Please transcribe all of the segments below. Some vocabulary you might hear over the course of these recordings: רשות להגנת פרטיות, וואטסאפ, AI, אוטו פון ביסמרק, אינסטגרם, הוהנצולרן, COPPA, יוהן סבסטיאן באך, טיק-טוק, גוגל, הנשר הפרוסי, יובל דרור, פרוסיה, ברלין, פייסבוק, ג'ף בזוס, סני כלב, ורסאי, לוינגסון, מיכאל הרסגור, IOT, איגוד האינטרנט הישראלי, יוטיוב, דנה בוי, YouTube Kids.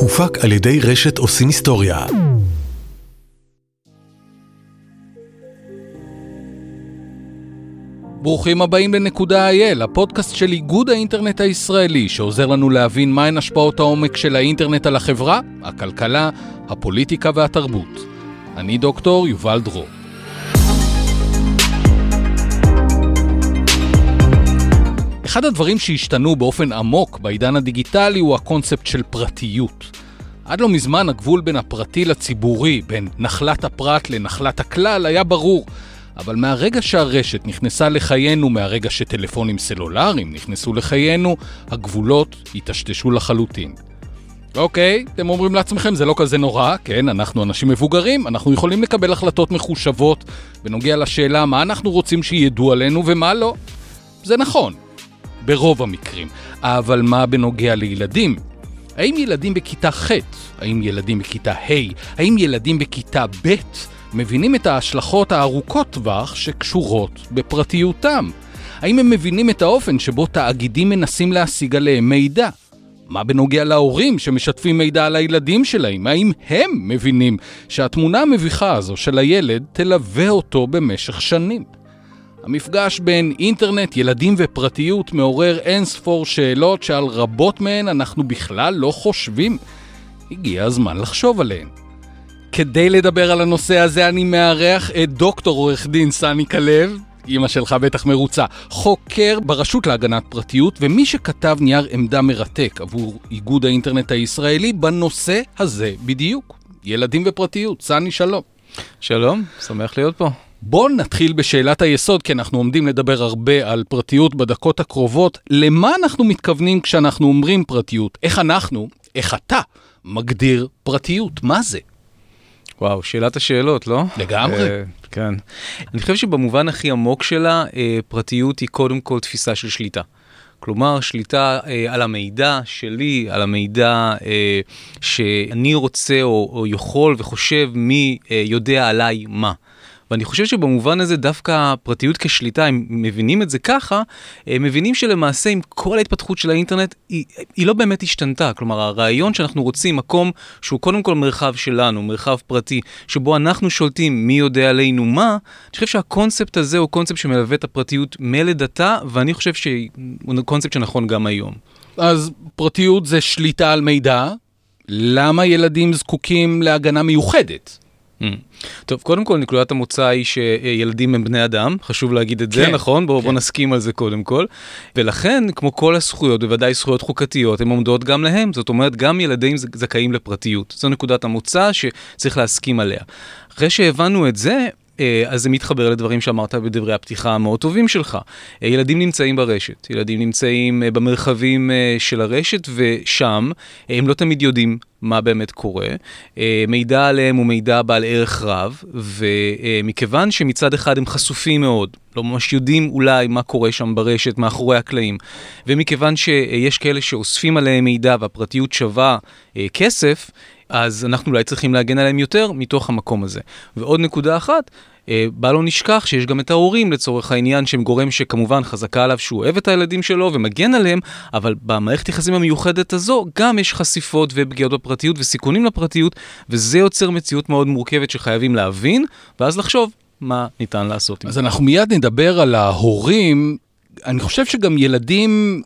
הופק על ידי רשת עושים היסטוריה. ברוכים הבאים לנקודה.il, הפודקאסט של איגוד האינטרנט הישראלי, שעוזר לנו להבין מהן השפעות העומק של האינטרנט על החברה, הכלכלה, הפוליטיקה והתרבות. אני דוקטור יובל דרור. אחד הדברים שהשתנו באופן עמוק בעידן הדיגיטלי הוא הקונספט של פרטיות. עד לא מזמן הגבול בין הפרטי לציבורי, בין נחלת הפרט לנחלת הכלל, היה ברור. אבל מהרגע שהרשת נכנסה לחיינו, מהרגע שטלפונים סלולריים נכנסו לחיינו, הגבולות התשתשו לחלוטין. אוקיי, אתם אומרים לעצמכם, זה לא כזה נורא, כן, אנחנו אנשים מבוגרים, אנחנו יכולים לקבל החלטות מחושבות בנוגע לשאלה מה אנחנו רוצים שידעו עלינו ומה לא. זה נכון. ברוב המקרים. אבל מה בנוגע לילדים? האם ילדים בכיתה ח', האם ילדים בכיתה ה', האם ילדים בכיתה ב', מבינים את ההשלכות הארוכות טווח שקשורות בפרטיותם? האם הם מבינים את האופן שבו תאגידים מנסים להשיג עליהם מידע? מה בנוגע להורים שמשתפים מידע על הילדים שלהם? האם הם מבינים שהתמונה המביכה הזו של הילד תלווה אותו במשך שנים? המפגש בין אינטרנט, ילדים ופרטיות מעורר אינספור שאלות שעל רבות מהן אנחנו בכלל לא חושבים. הגיע הזמן לחשוב עליהן. כדי לדבר על הנושא הזה אני מארח את דוקטור עורך דין סני כלב, אמא שלך בטח מרוצה, חוקר ברשות להגנת פרטיות ומי שכתב נייר עמדה מרתק עבור איגוד האינטרנט הישראלי בנושא הזה בדיוק. ילדים ופרטיות, סני שלום. שלום, שמח להיות פה. בואו נתחיל בשאלת היסוד, כי אנחנו עומדים לדבר הרבה על פרטיות בדקות הקרובות. למה אנחנו מתכוונים כשאנחנו אומרים פרטיות? איך אתה מגדיר פרטיות? מה זה? וואו, שאלת השאלות, לא? לגמרי. כן. אני חושב שבמובן הכי עמוק שלה, פרטיות היא קודם כל תפיסה של שליטה. כלומר, שליטה על המידע שלי, על המידע שאני רוצה או יכול וחושב מי יודע עליי מה. ואני חושב שבמובן הזה דווקא פרטיות כשליטה, הם מבינים את זה ככה, הם מבינים שלמעשה עם כל ההתפתחות של האינטרנט, היא לא באמת השתנתה. כלומר, הרעיון שאנחנו רוצים מקום שהוא קודם כל מרחב שלנו, מרחב פרטי, שבו אנחנו שולטים מי יודע עלינו מה, אני חושב שהקונספט הזה הוא קונספט שמלווה את הפרטיות מלדתה, ואני חושב שהוא קונספט שנכון גם היום. אז פרטיות זה שליטה על מידע, למה ילדים זקוקים להגנה מיוחדת? טוב, קודם כל נקודת המוצא היא שילדים הם בני אדם, חשוב להגיד את זה, נכון? בואו נסכים על זה קודם כל, ולכן כמו כל הזכויות, בוודאי זכויות חוקתיות, הן עומדות גם להם, זאת אומרת גם ילדים זכאים לפרטיות, זו נקודת המוצא שצריך להסכים עליה. אחרי שהבנו את זה, אז זה מתחבר לדברים שאמרת בדברי הפתיחה המאוד טובים שלך. ילדים נמצאים ברשת, ילדים נמצאים במרחבים של הרשת, ושם הם לא תמיד יודעים מה באמת קורה. מידע עליהם הוא מידע בעל ערך רב, ומכיוון שמצד אחד הם חשופים מאוד, לא ממש יודעים אולי מה קורה שם ברשת, מאחורי הקלעים, ומכיוון שיש כאלה שאוספים עליהם מידע והפרטיות שווה כסף, אז אנחנו אולי צריכים להגן עליהם יותר מתוך המקום הזה. ועוד נקודה אחת, בל לא נשכח שיש גם את ההורים לצורך העניין, שהם גורם שכמובן חזקה עליו שהוא אוהב את הילדים שלו ומגן עליהם, אבל במערכת יחסים המיוחדת הזו גם יש חשיפות ופגיעות בפרטיות וסיכונים לפרטיות, וזה יוצר מציאות מאוד מורכבת שחייבים להבין, ואז לחשוב מה ניתן לעשות. אז אנחנו מיד נדבר על ההורים. אני חושב שגם ילדים,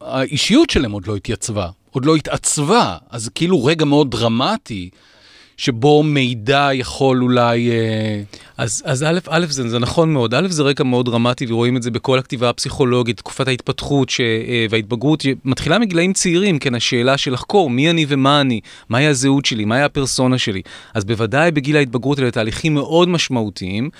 האישיות שלהם עוד לא התייצבה. עוד לא התעצבה, אז כאילו רגע מאוד דרמטי, שבו מידע יכול אולי... אז א' זה נכון מאוד, א' זה רגע מאוד דרמטי, ורואים את זה בכל הכתיבה הפסיכולוגית, תקופת ההתפתחות וההתבגרות, מתחילה מגילאים צעירים, כן, השאלה של לחקור מי אני ומה אני, מהי הזהות שלי, מהי הפרסונה שלי, אז בוודאי בגיל ההתבגרות אלה תהליכים מאוד משמעותיים,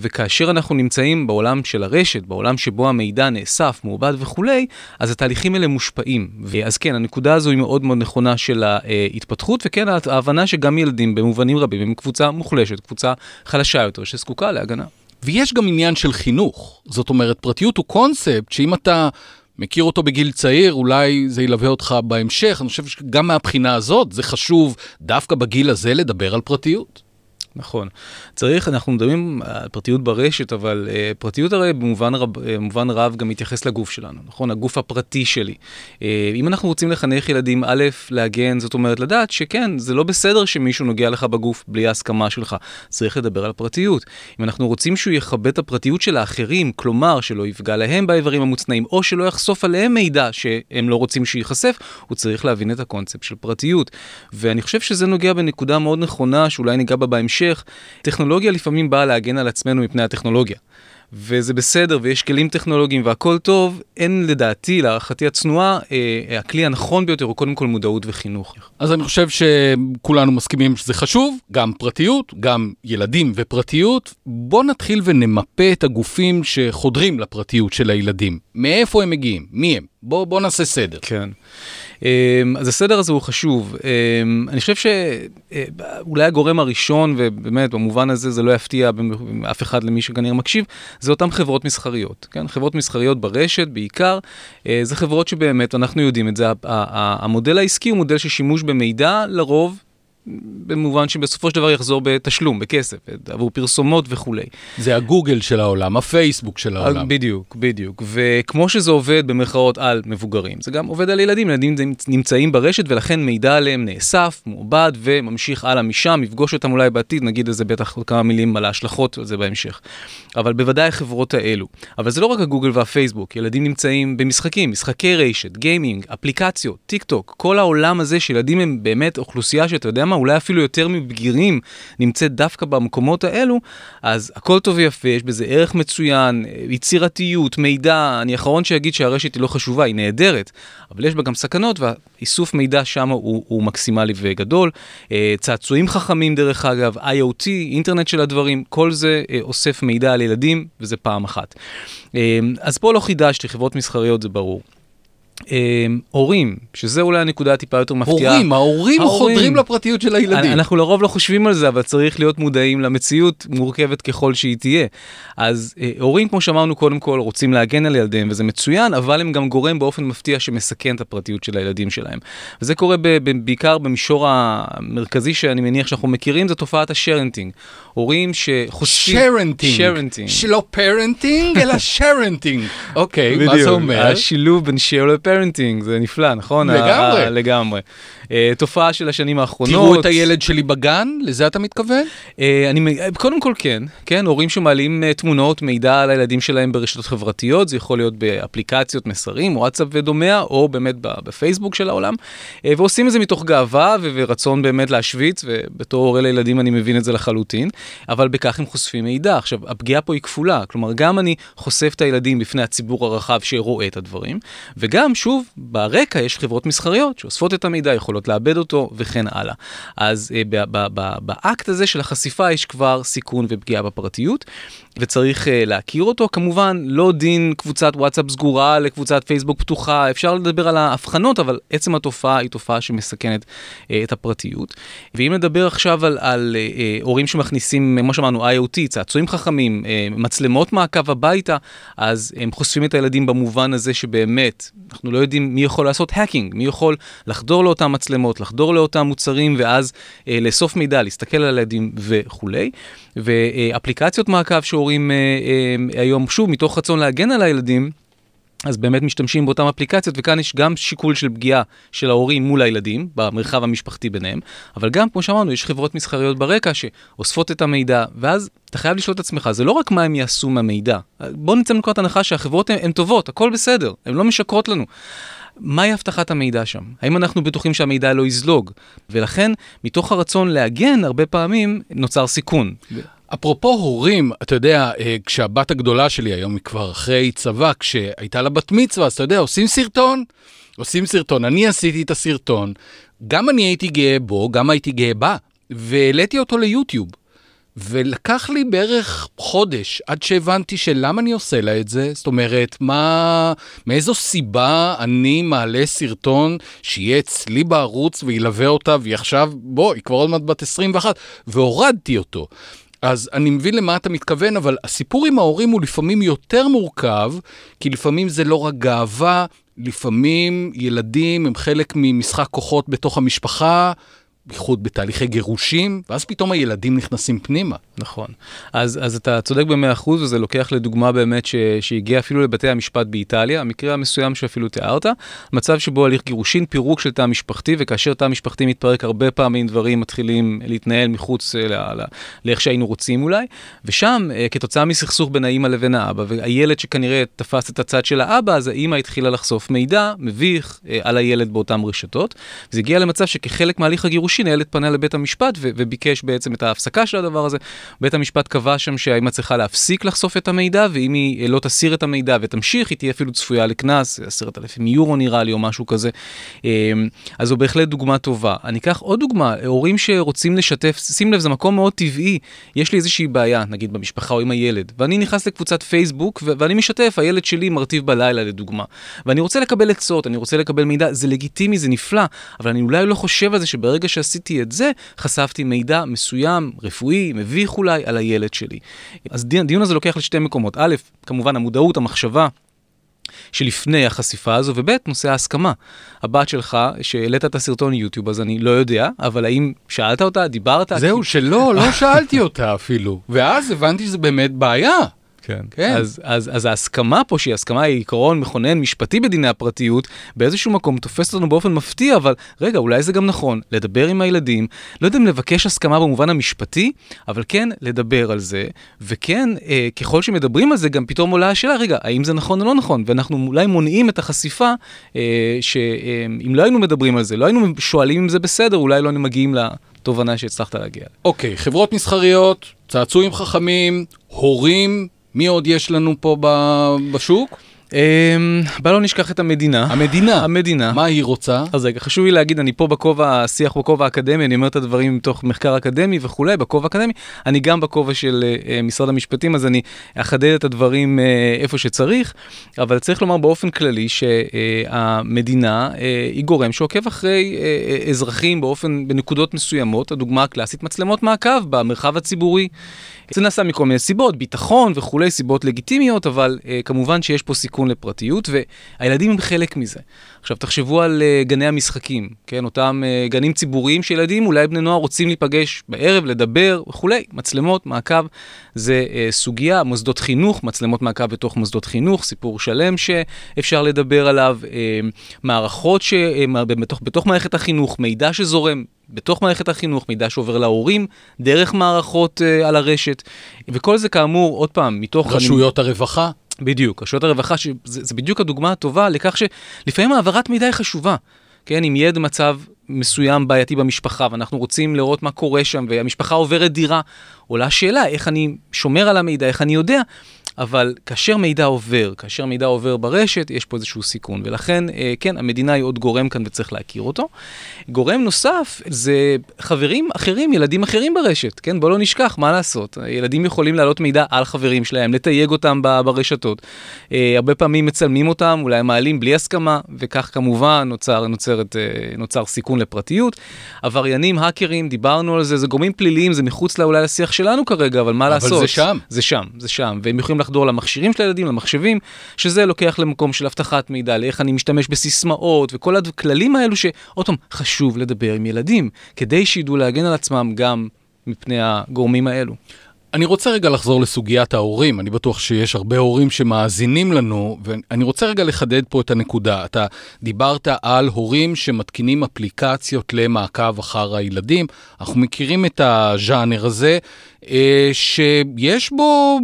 וכאשר אנחנו נמצאים בעולם של הרשת, בעולם שבו המידע נאסף, מעובד וכולי, אז התהליכים האלה מושפעים, אז כן, הנקודה הזו היא מאוד מאוד נכונה של ההתפתחות, וכן, ההבנה שגם ילדים במובנים רבים הם קבוצה מוחלשת, קבוצה חלשה יותר שזקוקה להגנה. ויש גם עניין של חינוך. זאת אומרת, פרטיות הוא קונספט שאם אתה מכיר אותו בגיל צעיר, אולי זה ילווה אותך בהמשך. אני חושב שגם מהבחינה הזאת זה חשוב דווקא בגיל הזה לדבר על פרטיות. נכון. צריך, אנחנו מדברים על פרטיות ברשת, אבל פרטיות הרי במובן רב גם מתייחס לגוף שלנו, נכון? הגוף הפרטי שלי. אם אנחנו רוצים לחנך ילדים, א', להגן, זאת אומרת לדעת שכן, זה לא בסדר שמישהו נוגע לך בגוף בלי ההסכמה שלך. צריך לדבר על פרטיות. אם אנחנו רוצים שהוא יכבד את הפרטיות של האחרים, כלומר שלא יפגע להם באיברים המוצנעים, או שלא יחשוף עליהם מידע שהם לא רוצים שיחשף, הוא צריך להבין את הקונספט של פרטיות. ואני חושב שזה נוגע בנקודה מאוד נכונה, שאולי ניגע בה בהמשך. טכנולוגיה לפעמים באה להגן על עצמנו מפני הטכנולוגיה. וזה בסדר, ויש כלים טכנולוגיים והכל טוב, אין לדעתי, להערכתי הצנועה, הכלי הנכון ביותר הוא קודם כל מודעות וחינוך. אז אני חושב שכולנו מסכימים שזה חשוב, גם פרטיות, גם ילדים ופרטיות. בוא נתחיל ונמפה את הגופים שחודרים לפרטיות של הילדים. מאיפה הם מגיעים? מי הם? בוא נעשה סדר. כן. אז הסדר הזה הוא חשוב. אני חושב שאולי הגורם הראשון, ובאמת במובן הזה זה לא יפתיע אף אחד למי שכנראה מקשיב, זה אותן חברות מסחריות. כן? חברות מסחריות ברשת בעיקר, זה חברות שבאמת אנחנו יודעים את זה. המודל העסקי הוא מודל ששימוש במידע לרוב, במובן שבסופו של דבר יחזור בתשלום, בכסף, עבור פרסומות וכולי. זה הגוגל של העולם, הפייסבוק של העולם. בדיוק, בדיוק. וכמו שזה עובד במרכאות על מבוגרים, זה גם עובד על ילדים. ילדים נמצאים ברשת ולכן מידע עליהם נאסף, מעובד וממשיך הלאה משם, יפגוש אותם אולי בעתיד, נגיד איזה בטח כמה מילים על ההשלכות, זה בהמשך. אבל בוודאי החברות האלו. אבל זה לא רק הגוגל והפייסבוק, ילדים נמצאים במשחקים, משחקי רשת, גיימינג, אפליקציות, טיק-טוק, כל העולם הזה שילדים הם באמת אוכלוסייה שאתה יודע מה, אולי אפילו יותר מבגירים, נמצאת דווקא במקומות האלו, אז הכל טוב ויפה, יש בזה ערך מצוין, יצירתיות, מידע, אני האחרון שיגיד שהרשת היא לא חשובה, היא נהדרת, אבל יש בה גם סכנות, והאיסוף מידע שם הוא מקסימלי וגדול, צעצועים חכמים דרך אגב, IOT, אינטרנט של הדברים, כל זה אוסף מידע על ילדים, וזה פעם אחת. אז פה לא חידש, לחברות מסחריות זה ברור. הורים, שזה אולי הנקודה טיפה יותר מפתיעה. ההורים חודרים לפרטיות של הילדים. אנחנו לרוב לא חושבים על זה, אבל צריך להיות מודעים למציאות מורכבת ככל שהיא תהיה. אז הורים, כמו שאמרנו, קודם כל רוצים להגן על ילדיהם, וזה מצוין, אבל הם גם גורם באופן מפתיע שמסכן את הפרטיות של הילדים שלהם. וזה קורה בעיקר במישור המרכזי שאני מניח שאנחנו מכירים, זה תופעת השרנטינג. הורים שחושבים... שרנטינג. שלא פרנטינג, אלא שרנטינג. אוקיי, מה זה אומר? השילוב בין שרנטינג פרנטינג, זה נפלא, נכון? לגמרי. לגמרי. תופעה של השנים האחרונות. תראו את הילד שלי בגן? לזה אתה מתכוון? קודם כל כן. כן, הורים שמעלים תמונות, מידע על הילדים שלהם ברשתות חברתיות, זה יכול להיות באפליקציות, מסרים, וואטסאפ ודומה, או באמת בפייסבוק של העולם, ועושים את זה מתוך גאווה ורצון באמת להשוויץ, ובתור הורה לילדים אני מבין את זה לחלוטין, אבל בכך הם חושפים מידע. עכשיו, הפגיעה פה היא כפולה, כלומר, גם אני חושף את הילדים בפני הציבור הרחב שרואה את הדברים, וגם, שוב, ברקע יש חברות מסחריות שאוספות את המידע, יכולות לאבד אותו וכן הלאה. אז באקט הזה של החשיפה יש כבר סיכון ופגיעה בפרטיות, וצריך להכיר אותו. כמובן, לא דין קבוצת וואטסאפ סגורה לקבוצת פייסבוק פתוחה, אפשר לדבר על ההבחנות, אבל עצם התופעה היא תופעה שמסכנת את הפרטיות. ואם נדבר עכשיו על הורים שמכניסים, כמו שאמרנו, IOT, צעצועים חכמים, מצלמות מעקב הביתה, אז הם חושפים את הילדים במובן הזה שבאמת, אנחנו לא יודעים מי יכול לעשות האקינג, מי יכול לחדור לאותם מצלמות, לחדור לאותם מוצרים, ואז לאסוף מידע, להסתכל על הילדים וכולי. ואפליקציות מעקב שהורים היום, שוב, מתוך רצון להגן על הילדים, אז באמת משתמשים באותן אפליקציות, וכאן יש גם שיקול של פגיעה של ההורים מול הילדים, במרחב המשפחתי ביניהם, אבל גם, כמו שאמרנו, יש חברות מסחריות ברקע שאוספות את המידע, ואז אתה חייב לשאול את עצמך, זה לא רק מה הם יעשו מהמידע. בואו נצא מנקודת הנחה שהחברות הן טובות, הכל בסדר, הן לא משקרות לנו. מהי הבטחת המידע שם? האם אנחנו בטוחים שהמידע לא יזלוג? ולכן, מתוך הרצון להגן, הרבה פעמים נוצר סיכון. אפרופו הורים, אתה יודע, כשהבת הגדולה שלי היום היא כבר אחרי צבא, כשהייתה לה בת מצווה, אז אתה יודע, עושים סרטון, אני עשיתי את הסרטון, גם אני הייתי גאה בו, גם הייתי גאה בה, והעליתי אותו ליוטיוב, ולקח לי בערך חודש עד שהבנתי שלמה אני עושה לה את זה, זאת אומרת, מאיזו סיבה אני מעלה סרטון שיהיה אצלי בערוץ וילווה אותה, והיא עכשיו, היא כבר עוד מעט בת 21, והורדתי אותו. אז אני מבין למה אתה מתכוון, אבל הסיפור עם ההורים הוא לפעמים יותר מורכב, כי לפעמים זה לא רק גאווה, לפעמים ילדים הם חלק ממשחק כוחות בתוך המשפחה, בייחוד בתהליכי גירושים, ואז פתאום הילדים נכנסים פנימה. נכון. אז אתה צודק ב-100%, וזה לוקח לדוגמה באמת שהגיע אפילו לבתי המשפט באיטליה, המקרה המסוים שאפילו תיארת, מצב שבו הליך גירושין, פירוק של תא המשפחתי, וכאשר תא המשפחתי מתפרק הרבה פעמים דברים מתחילים להתנהל מחוץ לאיך שהיינו רוצים אולי, ושם כתוצאה מסכסוך בין האמא לבין האבא, והילד שכנראה תפס את הצד של האבא, אז האמא התחילה לחשוף מידע מביך על הילד באותן רשתות. זה הגיע למצב שכחלק מהליך הגירוש הילד פנה לבית המשפט וביקש בעצם את ההפסקה של הדבר הזה. בית המשפט קבע שם שהאמא צריכה להפסיק לחשוף את המידע, ואם היא לא תסיר את המידע ותמשיך, היא תהיה אפילו צפויה לקנס, 10,000 יורו נראה לי או משהו כזה. אז זו בהחלט דוגמה טובה. אני אקח עוד דוגמה, הורים שרוצים לשתף, שים לב, זה מקום מאוד טבעי, יש לי איזושהי בעיה, נגיד במשפחה או עם הילד, ואני נכנס לקבוצת פייסבוק ואני משתף, הילד שלי מרטיב בלילה לדוגמה, ואני רוצה לקבל עצות, אני רוצה לקבל מידע, זה לגיטימי, זה נפלא, אבל אני אולי לא חושב על זה שברגע עשיתי את זה, חשפתי מידע מסוים, רפואי, מביך אולי, על הילד שלי. אז דיון הזה לוקח לשתי מקומות. א', כמובן המודעות, המחשבה, שלפני החשיפה הזו, ובית נושא ההסכמה. הבת שלך, שהעלית את הסרטון יוטיוב, אז אני לא יודע, אבל האם שאלת אותה, דיברת? זהו, שלא, לא שאלתי אותה אפילו. ואז הבנתי שזה באמת בעיה. כן. אז ההסכמה פה, שהיא הסכמה היא עיקרון מכונן משפטי בדיני הפרטיות, באיזשהו מקום תופסת אותנו באופן מפתיע, אבל רגע, אולי זה גם נכון, לדבר עם הילדים, לא יודע אם לבקש הסכמה במובן המשפטי, אבל כן לדבר על זה, וכן, ככל שמדברים על זה, גם פתאום עולה השאלה, רגע, האם זה נכון או לא נכון, ואנחנו אולי מונעים את החשיפה, שאם לא היינו מדברים על זה, לא היינו שואלים אם זה בסדר, אולי לא היינו מגיעים לתובנה שהצלחת להגיע. אוקיי, חברות מסחריות, צעצועים חכמים, הורים, מי עוד יש לנו פה בשוק? בא לא נשכח את המדינה. המדינה. מה היא רוצה? אז רגע, חשוב לי להגיד, אני פה בכובע השיח, בכובע האקדמי, אני אומר את הדברים מתוך מחקר אקדמי וכו', בכובע אקדמי, אני גם בכובע של משרד המשפטים, אז אני אחדד את הדברים איפה שצריך, אבל צריך לומר באופן כללי שהמדינה היא גורם שעוקב אחרי אזרחים בנקודות מסוימות, הדוגמה הקלאסית, מצלמות מעקב במרחב הציבורי, זה נעשה מכל מיני סיבות, ביטחון וכולי, סיבות לגיטימיות, אבל כמובן שיש פה סיכון לפרטיות, והילדים הם חלק מזה. עכשיו, תחשבו על גני המשחקים, כן? אותם גנים ציבוריים שילדים, אולי בני נוער רוצים להיפגש בערב, לדבר וכולי, מצלמות, מעקב, זה סוגיה, מוסדות חינוך, מצלמות מעקב בתוך מוסדות חינוך, סיפור שלם שאפשר לדבר עליו, מערכות שבתוך מערכת החינוך, מידע שזורם, בתוך מערכת החינוך, מידע שעובר להורים, דרך מערכות על הרשת, וכל זה כאמור, עוד פעם, מתוך... רשויות הרווחה? בדיוק, רשויות הרווחה, שזה בדיוק הדוגמה הטובה לכך שלפעמים העברת מידע היא חשובה, כן, אם יד מצב מסוים בעייתי במשפחה, ואנחנו רוצים לראות מה קורה שם, והמשפחה עוברת דירה, עולה שאלה, איך אני שומר על המידע, איך אני יודע, אבל כאשר מידע עובר ברשת, יש פה איזשהו סיכון, ולכן, כן, המדינה היא עוד גורם כאן וצריך להכיר אותו. גורם נוסף זה חברים אחרים, ילדים אחרים ברשת, כן, בוא לא נשכח, מה לעשות? ילדים יכולים להעלות מידע על חברים שלהם, לתייג אותם ברשתות. הרבה פעמים מצלמים אותם, אולי מעלים בלי הסכמה, וכך כמובן נוצר סיכון לפרטיות. עבריינים, האקרים, דיברנו על זה, זה גורמים פליליים, זה מחוץ אולי לשיח שלנו כרגע, אבל מה לעשות? אבל זה שם. זה שם. והם יכולים לחדור למכשירים של הילדים, למחשבים, שזה לוקח למקום של הבטחת מידע, לאיך אני משתמש בסיסמאות, וכל הכללים האלו שאותם חשוב לדבר עם ילדים, כדי שידעו להגן על עצמם גם מפני הגורמים האלו. אני רוצה רגע לחזור לסוגיית ההורים, אני בטוח שיש הרבה הורים שמאזינים לנו, ואני רוצה רגע לחדד פה את הנקודה. אתה דיברת על הורים שמתקינים אפליקציות למעקב אחר הילדים, אנחנו מכירים את הז'אנר הזה, שיש בו...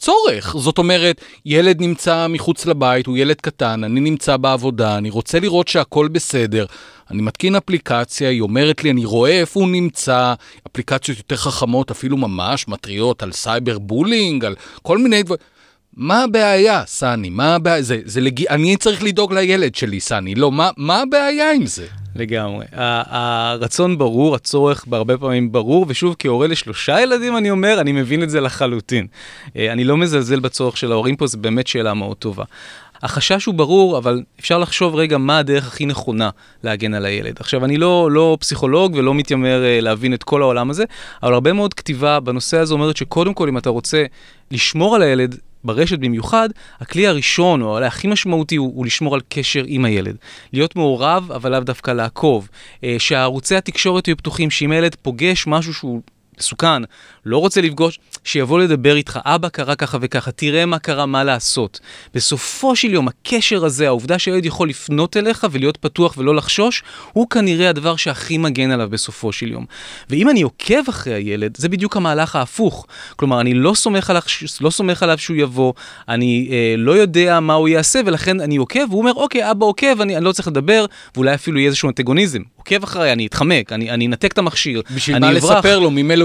צורך, זאת אומרת, ילד נמצא מחוץ לבית, הוא ילד קטן, אני נמצא בעבודה, אני רוצה לראות שהכל בסדר, אני מתקין אפליקציה, היא אומרת לי, אני רואה איפה הוא נמצא, אפליקציות יותר חכמות, אפילו ממש מטריות על סייבר בולינג, על כל מיני דברים, מה הבעיה, סני? מה הבעיה? אני צריך לדאוג לילד שלי, סני, לא, מה הבעיה עם זה? לגמרי. הרצון ברור, הצורך בהרבה פעמים ברור, ושוב, כהורה לשלושה ילדים, אני אומר, אני מבין את זה לחלוטין. אני לא מזלזל בצורך של ההורים פה, זה באמת שאלה מאוד טובה. החשש הוא ברור, אבל אפשר לחשוב רגע מה הדרך הכי נכונה להגן על הילד. עכשיו, אני לא פסיכולוג ולא מתיימר להבין את כל העולם הזה, אבל הרבה מאוד כתיבה בנושא הזה אומרת שקודם כל, אם אתה רוצה לשמור על הילד, ברשת במיוחד, הכלי הראשון או הכי משמעותי הוא לשמור על קשר עם הילד. להיות מעורב, אבל לאו דווקא לעקוב. שהערוצי התקשורת יהיו פתוחים, שאם הילד פוגש משהו שהוא סוכן, לא רוצה לפגוש, שיבוא לדבר איתך, אבא קרה ככה וככה, תראה מה קרה, מה לעשות. בסופו של יום, הקשר הזה, העובדה שהילד יכול לפנות אליך ולהיות פתוח ולא לחשוש, הוא כנראה הדבר שהכי מגן עליו בסופו של יום. ואם אני עוקב אחרי הילד, זה בדיוק המהלך ההפוך. כלומר, אני לא סומך עליו שהוא יבוא, אני לא יודע מה הוא יעשה, ולכן אני עוקב, והוא אומר, אוקיי, אבא עוקב, אני לא צריך לדבר, ואולי אפילו יהיה איזשהו אנטגוניזם. עוקב אחרי, אני אתחמק, אני נתק את המכשיר, אני אברח.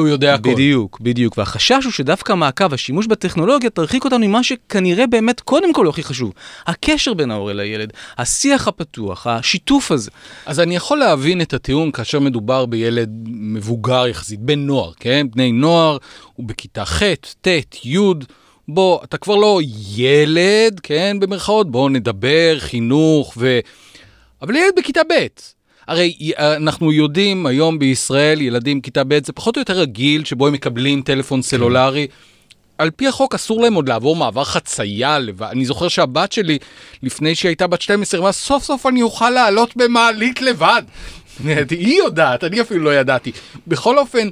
הוא יודע הכל. בדיוק, בדיוק. והחשש הוא שדווקא מעקב השימוש בטכנולוגיה תרחיק אותנו ממה שכנראה באמת קודם כל לא הכי חשוב. הקשר בין ההורה לילד, השיח הפתוח, השיתוף הזה. אז אני יכול להבין את הטיעון כאשר מדובר בילד מבוגר יחסית, בן נוער, כן? בני נוער, הוא בכיתה ח', ט', י', בוא, אתה כבר לא ילד, כן? במרכאות, בוא נדבר, חינוך ו... אבל ילד בכיתה ב'. הרי אנחנו יודעים היום בישראל, ילדים כיתה ב' זה פחות או יותר רגיל שבו הם מקבלים טלפון סלולרי. על פי החוק אסור להם עוד לעבור מעבר חצייה. אני זוכר שהבת שלי, לפני שהיא הייתה בת 12, סוף סוף אני אוכל לעלות במעלית לבד. היא יודעת, אני אפילו לא ידעתי. בכל אופן,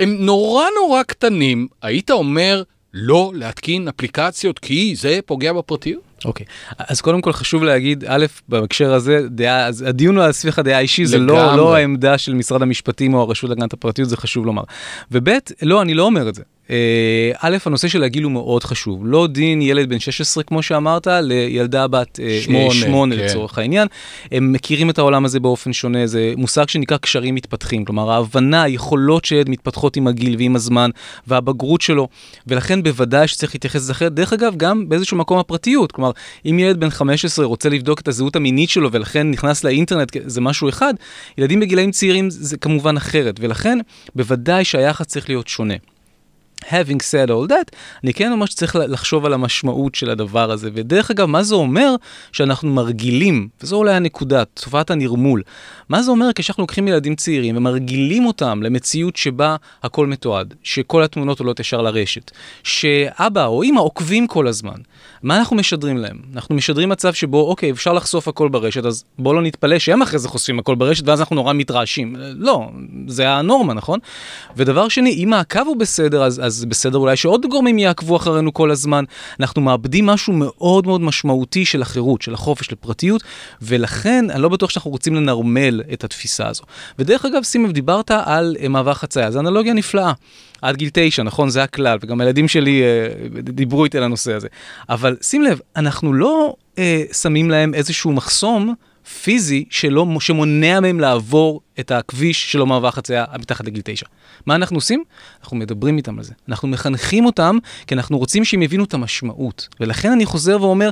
הם נורא נורא קטנים. היית אומר לא להתקין אפליקציות כי זה פוגע בפרטיות? אוקיי. אז קודם כל חשוב להגיד, א', בהקשר הזה, הדיון על סביך הדעה האישי, זה לא העמדה של משרד המשפטים או הרשות להגנת הפרטיות, זה חשוב לומר. וב', לא, אני לא אומר את זה. א', הנושא של הגיל הוא מאוד חשוב. לא דין ילד בן 16, כמו שאמרת, לילדה בת 8 לצורך העניין. הם מכירים את העולם הזה באופן שונה. זה מושג שנקרא קשרים מתפתחים. כלומר, ההבנה, היכולות שהילד מתפתחות עם הגיל ועם הזמן, והבגרות שלו. ולכן בוודאי שצריך להתייחס אחרת. דרך אגב, גם באיזשהו מקום הפרטיות. כלומר, אם ילד בן 15 רוצה לבדוק את הזהות המינית שלו, ולכן נכנס לאינטרנט, זה משהו אחד. ילדים בגילאים צעירים זה כמובן אחרת. ולכן, בוודאי שהיחס צריך להיות שונה. having said all that, אני כן ממש צריך לחשוב על המשמעות של הדבר הזה, ודרך אגב, מה זה אומר שאנחנו מרגילים, וזו אולי הנקודה, תופעת הנרמול, מה זה אומר כשאנחנו לוקחים ילדים צעירים ומרגילים אותם למציאות שבה הכל מתועד, שכל התמונות עולות ישר לרשת, שאבא או אמא עוקבים כל הזמן, מה אנחנו משדרים להם? אנחנו משדרים מצב שבו, אוקיי, אפשר לחשוף הכל ברשת, אז בואו לא נתפלא שהם אחרי זה חושפים הכל ברשת, ואז אנחנו נורא מתרעשים. לא, זה הנורמה, נכון? ודבר שני, אם העקב הוא בסדר, אז בסדר אולי שעוד גורמים יעקבו אחרינו כל הזמן. אנחנו מאבדים משהו מאוד מאוד משמעותי של החירות, של החופש, לפרטיות, ולכן אני לא בטוח שאנחנו רוצים לנרמל את התפיסה הזו. ודרך אגב, סימב, דיברת על מעבר חצייה, זו אנלוגיה נפלאה. עד גיל 9, נכון? זה הכלל, וגם הילדים שלי דיברו איתי על הנושא הזה. אבל שים לב, אנחנו לא שמים להם איזשהו מחסום פיזי שמונע מהם לעבור את הכביש שלא מעבר חצייה מתחת לגיל 9. מה אנחנו עושים? אנחנו מדברים איתם על זה. אנחנו מחנכים אותם, כי אנחנו רוצים שהם יבינו את המשמעות. ולכן אני חוזר ואומר,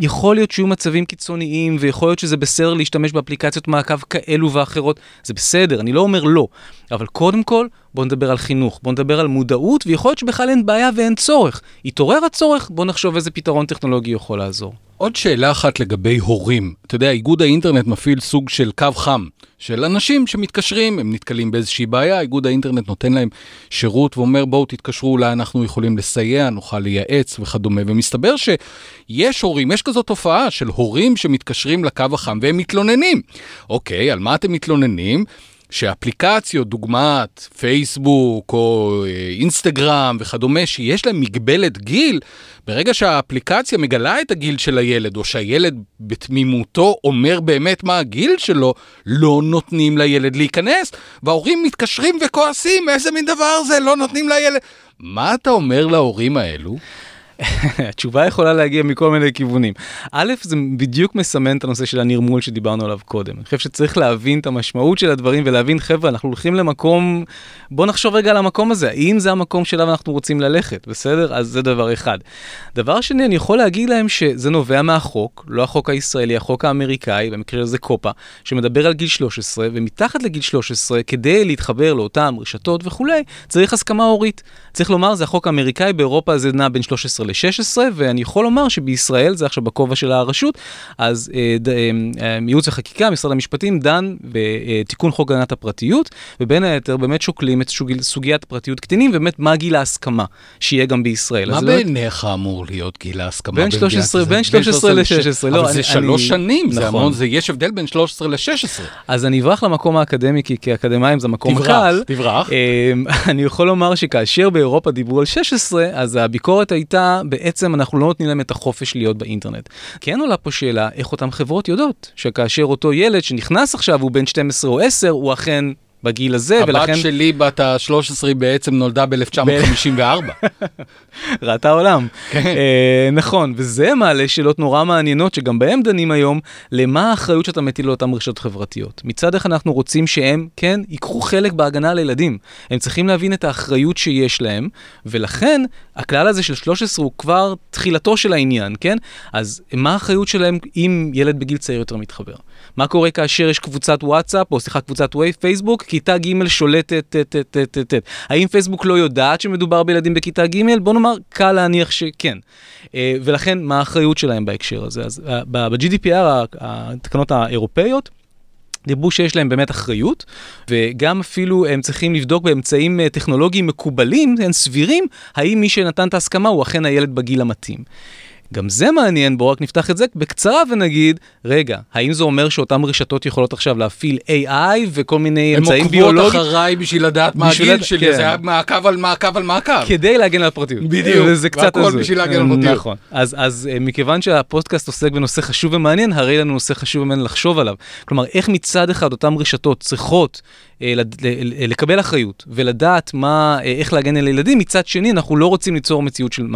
יכול להיות שיהיו מצבים קיצוניים, ויכול להיות שזה בסדר להשתמש באפליקציות מעקב כאלו ואחרות. זה בסדר, אני לא אומר לא. אבל קודם כל, בוא נדבר על חינוך, בוא נדבר על מודעות, ויכול להיות שבכלל אין בעיה ואין צורך. יתעורר הצורך, בוא נחשוב איזה פתרון טכנולוגי יכול לעזור. עוד שאלה אחת לגבי הורים. אתה יודע, איגוד האינטרנט מפעיל סוג של קו חם, של אנשים שמתקשרים, הם נתקלים באיזושהי בעיה, איגוד האינטרנט נותן להם שירות ואומר, בואו תתקשרו, אולי אנחנו יכולים לסייע, נוכל לייעץ וכדומה. ומסתבר שיש הורים, יש כזו תופעה של הורים שמתקשרים לקו החם והם מתלוננים. אוקיי, על מה אתם מתלוננים? שאפליקציות, דוגמת פייסבוק או אינסטגרם וכדומה, שיש להם מגבלת גיל, ברגע שהאפליקציה מגלה את הגיל של הילד, או שהילד בתמימותו אומר באמת מה הגיל שלו, לא נותנים לילד להיכנס, וההורים מתקשרים וכועסים, איזה מין דבר זה, לא נותנים לילד. מה אתה אומר להורים האלו? התשובה יכולה להגיע מכל מיני כיוונים. א', זה בדיוק מסמן את הנושא של הנרמול שדיברנו עליו קודם. אני חושב שצריך להבין את המשמעות של הדברים ולהבין, חבר'ה, אנחנו הולכים למקום, בוא נחשוב רגע על המקום הזה. האם זה המקום שלו אנחנו רוצים ללכת, בסדר? אז זה דבר אחד. דבר שני, אני יכול להגיד להם שזה נובע מהחוק, לא החוק הישראלי, החוק האמריקאי, במקרה הזה קופה, שמדבר על גיל 13, ומתחת לגיל 13, כדי להתחבר לאותם רשתות וכולי, צריך הסכמה הורית. צריך לומר, זה החוק האמריקאי, באירופה זה נע בין 13 ל-16, ואני יכול לומר שבישראל, זה עכשיו בכובע של הרשות, אז מיעוץ החקיקה, משרד המשפטים, דן בתיקון חוק הגנת הפרטיות, ובין היתר באמת שוקלים את סוגיית פרטיות קטינים, ובאמת מה גיל ההסכמה שיהיה גם בישראל. מה בעיניך אמור להיות גיל ההסכמה? בין 13 ל-16. אבל זה 3 שנים, זה המון, יש הבדל בין 13 ל-16. אז אני אברח למקום האקדמי, כי אקדמיים זה מקום קל. תברח. אני יכול לומר שכאשר באירופה דיברו על 16, אז הביקורת הייתה, בעצם אנחנו לא נותנים להם את החופש להיות באינטרנט. כן עולה פה שאלה, איך אותם חברות יודעות, שכאשר אותו ילד שנכנס עכשיו, הוא בן 12 או 10, הוא אכן בגיל הזה, ולכן... הבת שלי בת ה-13 בעצם נולדה ב-1954. ראתה עולם. נכון, וזה מעלה שאלות נורא מעניינות, שגם בהם דנים היום, למה האחריות שאתה מטיל לאותן רשתות חברתיות. מצד אחד אנחנו רוצים שהם, כן, ייקחו חלק בהגנה לילדים. הם צריכים להבין את האחריות שיש להם, ולכן הכלל הזה של 13 הוא כבר תחילתו של העניין, כן? אז מה האחריות שלהם אם ילד בגיל צעיר יותר מתחבר? מה קורה כאשר יש קבוצת וואטסאפ, או סליחה, קבוצת פייסבוק, כיתה ג' שולטת, האם פייסבוק לא יודעת שמדובר בילדים בכיתה ג'? בוא נאמר, קל להניח שכן. ולכן, מה האחריות שלהם בהקשר הזה? אז ב-GDPR, התקנות האירופאיות, דיברו שיש להם באמת אחריות, וגם אפילו הם צריכים לבדוק באמצעים טכנולוגיים מקובלים, הם סבירים, האם מי שנתן את ההסכמה הוא אכן הילד בגיל המתאים. גם זה מעניין, בואו רק נפתח את זה בקצרה ונגיד, רגע, האם זה אומר שאותן רשתות יכולות עכשיו להפעיל AI וכל מיני אמצעים ביולוגיים? הם עוקבות אחריי בשביל לדעת מה הגיל שלי, זה היה מעקב על מעקב על מעקב. כדי להגן על הפרטיות. בדיוק, והכל בשביל להגן על פרטיות. נכון, אז מכיוון שהפודקאסט עוסק בנושא חשוב ומעניין, הרי לנו נושא חשוב ומעניין לחשוב עליו. כלומר, איך מצד אחד אותן רשתות צריכות לקבל אחריות ולדעת איך להגן על ילדים, מצד שני אנחנו לא רוצים ליצור מציאות של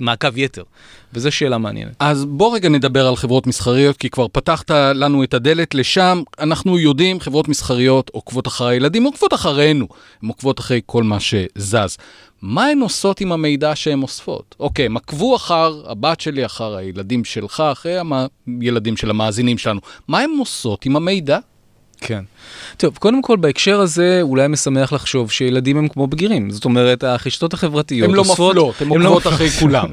מעקב יתר, וזו שאלה מעניינת. אז בוא רגע נדבר על חברות מסחריות, כי כבר פתחת לנו את הדלת לשם. אנחנו יודעים, חברות מסחריות עוקבות אחרי הילדים, עוקבות אחרינו, הן עוקבות אחרי כל מה שזז. מה הן עושות עם המידע שהן אוספות? אוקיי, הם עקבו אחר הבת שלי, אחר הילדים שלך, אחרי הילדים של המאזינים שלנו. מה הן עושות עם המידע? כן. טוב, קודם כל בהקשר הזה אולי משמח לחשוב שילדים הם כמו בגירים. זאת אומרת, הרשתות החברתיות הם לא מפלות, הם עוקבות אחרי כולם.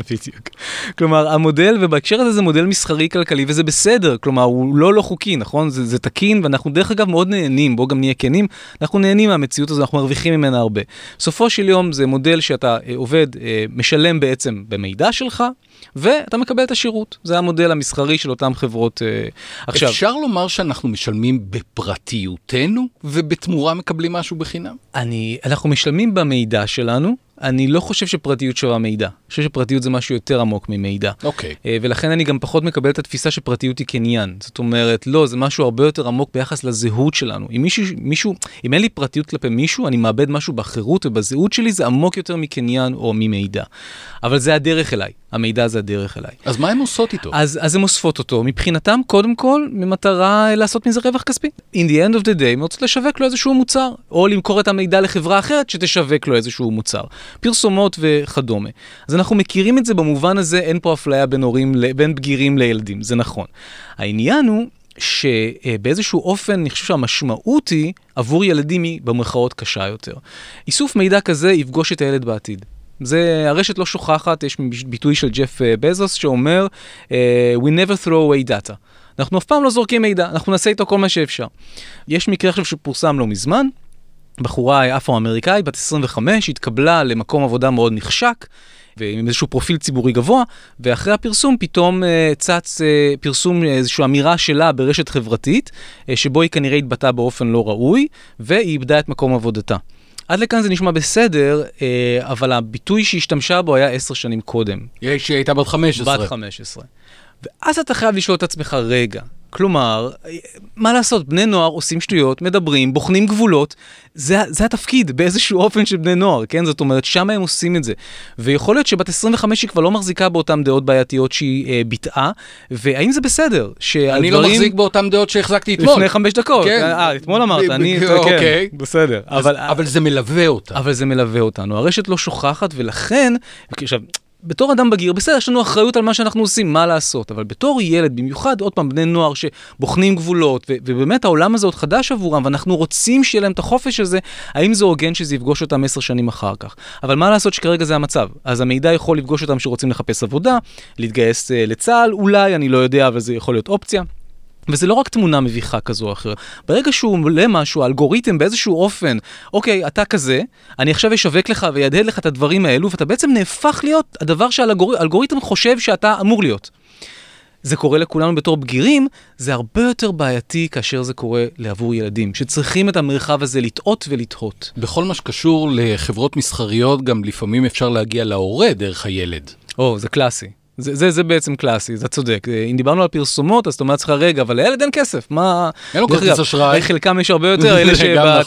כלומר, המודל, ובהקשר הזה זה מודל מסחרי כלכלי וזה בסדר. כלומר, הוא לא חוקי, נכון? זה תקין, ואנחנו דרך אגב מאוד נהנים, בוא גם נהיה כנים, אנחנו נהנים מהמציאות הזו, אנחנו מרוויחים ממנה הרבה. בסופו של יום זה מודל שאתה עובד, משלם בעצם במידע שלך, ואתה מקבל את השירות. זה המודל המסחרי של אותם חברות. עכשיו, אפשר לומר שאנחנו משלמים בפרטיותנו, ובתמורה מקבלים משהו בחינם? אנחנו משלמים במידע שלנו, אני לא חושב שפרטיות שווה מידע. אני חושב שפרטיות זה משהו יותר עמוק ממידע. אוקיי. ולכן אני גם פחות מקבל את התפיסה שפרטיות היא קניין. זאת אומרת, לא, זה משהו הרבה יותר עמוק ביחס לזהות שלנו. אם אין לי פרטיות כלפי מישהו, אני מאבד משהו בחירות ובזהות שלי, זה עמוק יותר מקניין או ממידע. אבל זה הדרך אליי. המידע זה הדרך אליי. אז מה הן עושות איתו? אז הן אוספות אותו. מבחינתם, קודם כל, ממטרה לעשות מזה רווח כספי. In the end of the day, רוצות לשווק לו איזשהו מוצר, או למכור את המידע לחברה אחרת שתשווק לו איזשהו מוצר. פרסומות וכדומה. אז אנחנו מכירים את זה במובן הזה, אין פה אפליה בין בגירים לילדים, זה נכון. העניין הוא שבאיזשהו אופן, אני חושב שהמשמעות היא, עבור ילדים היא במרכאות קשה יותר. איסוף מידע כזה יפגוש את הילד בעתיד. הרשת לא שוכחת, יש ביטוי של ג'ף בזוס שאומר, We never throw away data. אנחנו אף פעם לא זורקים מידע, אנחנו נעשה איתו כל מה שאפשר. יש מקרה עכשיו שפורסם לא מזמן, בחורה אפרו-אמריקאית, בת 25, התקבלה למקום עבודה מאוד נחשק, ועם איזשהו פרופיל ציבורי גבוה, ואחרי הפרסום פתאום צץ פרסום איזושהי אמירה שלה ברשת חברתית, שבו היא כנראה התבטאה באופן לא ראוי, והיא איבדה את מקום עבודתה. עד לכאן זה נשמע בסדר, אבל הביטוי שהשתמשה בו היה 10 שנים קודם. שהיא הייתה בת 15. בת 15. ואז אתה חייב לשאול את עצמך רגע, כלומר, מה לעשות? בני נוער עושים שטויות, מדברים, בוחנים גבולות, זה התפקיד באיזשהו אופן של בני נוער, כן? זאת אומרת, שם הם עושים את זה. ויכול להיות שבת 25 היא כבר לא מחזיקה באותן דעות בעייתיות שהיא ביטאה, והאם זה בסדר? אני לא מחזיק באותן דעות שהחזקתי אתמול. לפני 5 דקות. אתמול אמרת, אוקיי. בסדר. אבל זה מלווה אותנו. הרשת לא שוכחת, ולכן, עכשיו, בתור אדם בגיר, בסדר, יש לנו אחריות על מה שאנחנו עושים, מה לעשות, אבל בתור ילד, במיוחד, עוד פעם, בני נוער שבוחנים גבולות, ובאמת העולם הזה עוד חדש עבורם, ואנחנו רוצים שיהיה להם את החופש הזה, האם זה הוגן שזה יפגוש אותם 10 שנים אחר כך? אבל מה לעשות שכרגע זה המצב? אז המידע יכול לפגוש אותם שרוצים לחפש עבודה, להתגייס לצהל, אולי, אני לא יודע, אבל זה יכול להיות אופציה. וזה לא רק תמונה מביכה כזו או אחרת. ברגע שהוא מלא משהו, אלגוריתם באיזשהו אופן, אוקיי, אתה כזה, אני עכשיו אשווק לך וידהד לך את הדברים האלו, ואתה בעצם נהפך להיות הדבר שהאלגוריתם חושב שאתה אמור להיות. זה קורה לכולנו בתור בגירים, זה הרבה יותר בעייתי כאשר זה קורה לעבור ילדים, שצריכים את המרחב הזה לטעות ולטהות. בכל מה שקשור לחברות מסחריות, גם לפעמים אפשר להגיע להורה דרך הילד. זה קלאסי. זה בעצם קלאסי, זה צודק. אם דיברנו על פרסומות, אז תאמר לך רגע, אבל לילד אין כסף, מה... אין לו כרטיס אשראי. חלקם יש הרבה יותר, אלה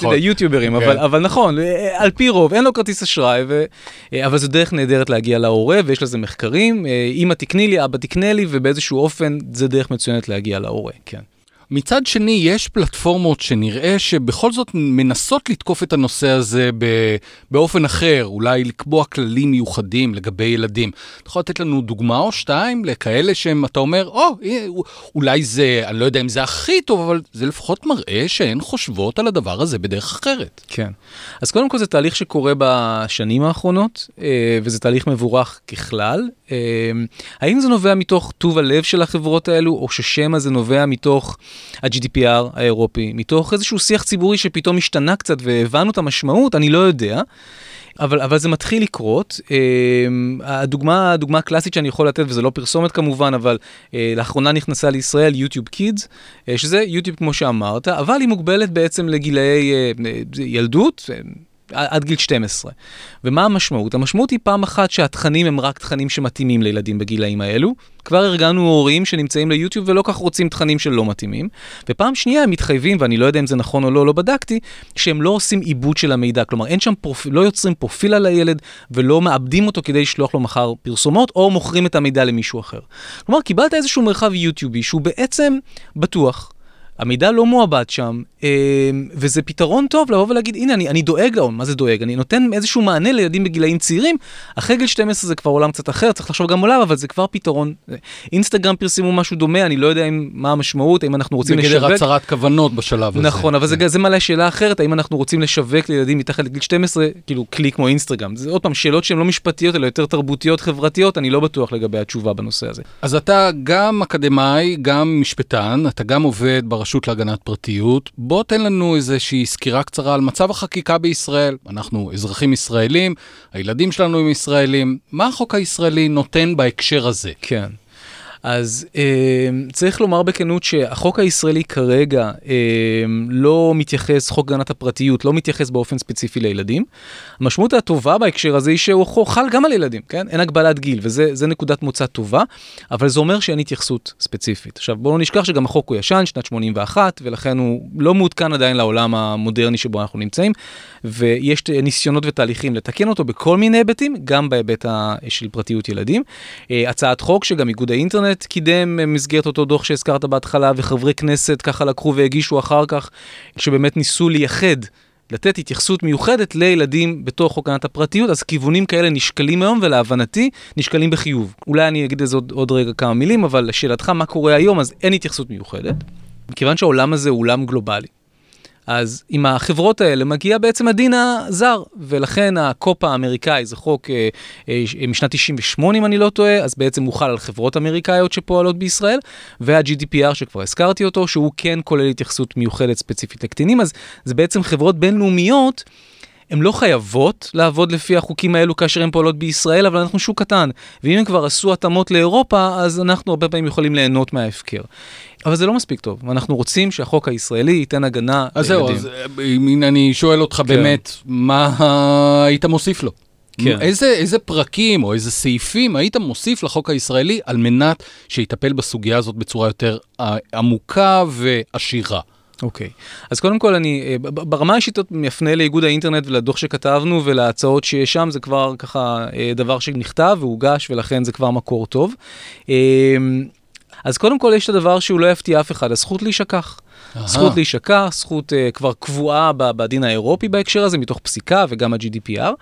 שביוטיוברים, אבל נכון, על פי רוב, אין לו כרטיס אשראי, אבל זו דרך נהדרת להגיע להורה, ויש לזה מחקרים, אמא תקני לי, אבא תקנה לי, ובאיזשהו אופן, זה דרך מצוינת להגיע להורה, כן. מצד שני, יש פלטפורמות שנראה שבכל זאת מנסות לתקוף את הנושא הזה באופן אחר, אולי לקבוע כללים מיוחדים לגבי ילדים. אתה יכול לתת לנו דוגמה או שתיים לכאלה שאתה אומר, אולי זה, אני לא יודע אם זה הכי טוב, אבל זה לפחות מראה שהן חושבות על הדבר הזה בדרך אחרת. כן. אז קודם כל זה תהליך שקורה בשנים האחרונות, וזה תהליך מבורך ככלל. האם זה נובע מתוך טוב הלב של החברות האלו, או ששמה זה נובע מתוך ה-GDPR האירופי, מתוך איזשהו שיח ציבורי שפתאום השתנה קצת והבנו את המשמעות, אני לא יודע, אבל זה מתחיל לקרות. הדוגמה הקלאסית שאני יכול לתת, וזה לא פרסומת כמובן, אבל לאחרונה נכנסה לישראל YouTube Kids, שזה YouTube כמו שאמרת, אבל היא מוגבלת בעצם לגילאי ילדות, עד גיל 12. ומה המשמעות? המשמעות היא פעם אחת שהתכנים הם רק תכנים שמתאימים לילדים בגילאים האלו. כבר הרגענו הורים שנמצאים ליוטיוב ולא כך רוצים תכנים שלא מתאימים. ופעם שנייה הם מתחייבים, ואני לא יודע אם זה נכון או לא, לא בדקתי, שהם לא עושים עיבוד של המידע. כלומר, אין שם לא יוצרים פרופיל על הילד ולא מאבדים אותו כדי לשלוח לו מחר פרסומות או מוכרים את המידע למישהו אחר. כלומר, קיבלת איזשהו מרחב יוטיובי שהוא בעצם בטוח. המידע לא מועבד שם, וזה פתרון טוב לבוא ולהגיד, הנה, אני דואג להון, מה זה דואג? אני נותן איזשהו מענה לילדים בגילאים צעירים, אחרי גיל 12 זה כבר עולם קצת אחר, צריך לחשוב גם עולם, אבל זה כבר פתרון. אינסטגרם פרסמו משהו דומה, אני לא יודע מה המשמעות, האם אנחנו רוצים לשווק... בגדר הצהרת כוונות בשלב הזה. נכון, אבל זה מעלה שאלה אחרת, האם אנחנו רוצים לשווק לילדים מתחת לגיל 12, כאילו כלי כמו אינסטגרם. זה עוד פעם שאלות שהן לא משפטיות, אלא יותר תרבותיות, חברתיות, אני לא בטוח לגבי התשובה בנושא הזה. אז אתה גם אקדמאי, גם משפטן, אתה גם עובד ברשות להגנת פרטיות. בוא תן לנו איזושהי סקירה קצרה על מצב החקיקה בישראל. אנחנו אזרחים ישראלים, הילדים שלנו הם ישראלים. מה החוק הישראלי נותן בהקשר הזה? כן. אז צריך לומר בכנות שהחוק הישראלי כרגע לא מתייחס, חוק הגנת הפרטיות לא מתייחס באופן ספציפי לילדים. המשמעות הטובה בהקשר הזה היא שהוא חל גם על ילדים, כן? אין הגבלת גיל, וזה נקודת מוצא טובה, אבל זה אומר שאין התייחסות ספציפית. עכשיו, בואו לא נשכח שגם החוק הוא ישן, שנת 81, ולכן הוא לא מעודכן עדיין לעולם המודרני שבו אנחנו נמצאים, ויש ניסיונות ותהליכים לתקן אותו בכל מיני היבטים, גם בהיבט של פרטיות ילדים. הצעת חוק שגם איגוד האינטרנט קידם מסגרת אותו דוח שהזכרת בהתחלה, וחברי כנסת ככה לקחו והגישו אחר כך, שבאמת ניסו לייחד, לתת התייחסות מיוחדת לילדים בתוך חוק הגנת הפרטיות, אז כיוונים כאלה נשקלים היום, ולהבנתי נשקלים בחיוב. אולי אני אגיד את זה עוד רגע כמה מילים, אבל לשאלתך מה קורה היום, אז אין התייחסות מיוחדת, מכיוון שהעולם הזה הוא עולם גלובלי. אז עם החברות האלה מגיע בעצם הדין הזר, ולכן הקופה האמריקאי, זה חוק משנת 98 אם אני לא טועה, אז בעצם הוא חל על חברות אמריקאיות שפועלות בישראל, וה-GDPR שכבר הזכרתי אותו, שהוא כן כולל התייחסות מיוחדת ספציפית לקטינים, אז זה בעצם חברות בינלאומיות, הן לא חייבות לעבוד לפי החוקים האלו כאשר הן פועלות בישראל, אבל אנחנו שוק קטן, ואם הם כבר עשו התאמות לאירופה, אז אנחנו הרבה פעמים יכולים ליהנות מההפקר. אבל זה לא מספיק טוב, ואנחנו רוצים שהחוק הישראלי ייתן הגנה. אז זהו, אז הנה אני שואל אותך באמת, מה היית מוסיף לו? איזה פרקים או איזה סעיפים היית מוסיף לחוק הישראלי על מנת שיטפל בסוגיה הזאת בצורה יותר עמוקה ועשירה? אוקיי. אז קודם כל אני, ברמה האישית מפנה לאיגוד האינטרנט ולדוח שכתבנו ולהצעות שיש שם, זה כבר ככה דבר שנכתב והוגש ולכן זה כבר מקור טוב. אז קודם כל יש את הדבר שהוא לא יפתיע אף אחד, הזכות להישכח. זכות להישקע, זכות כבר קבועה בדין האירופי בהקשר הזה, מתוך פסיקה וגם ה-GDPR.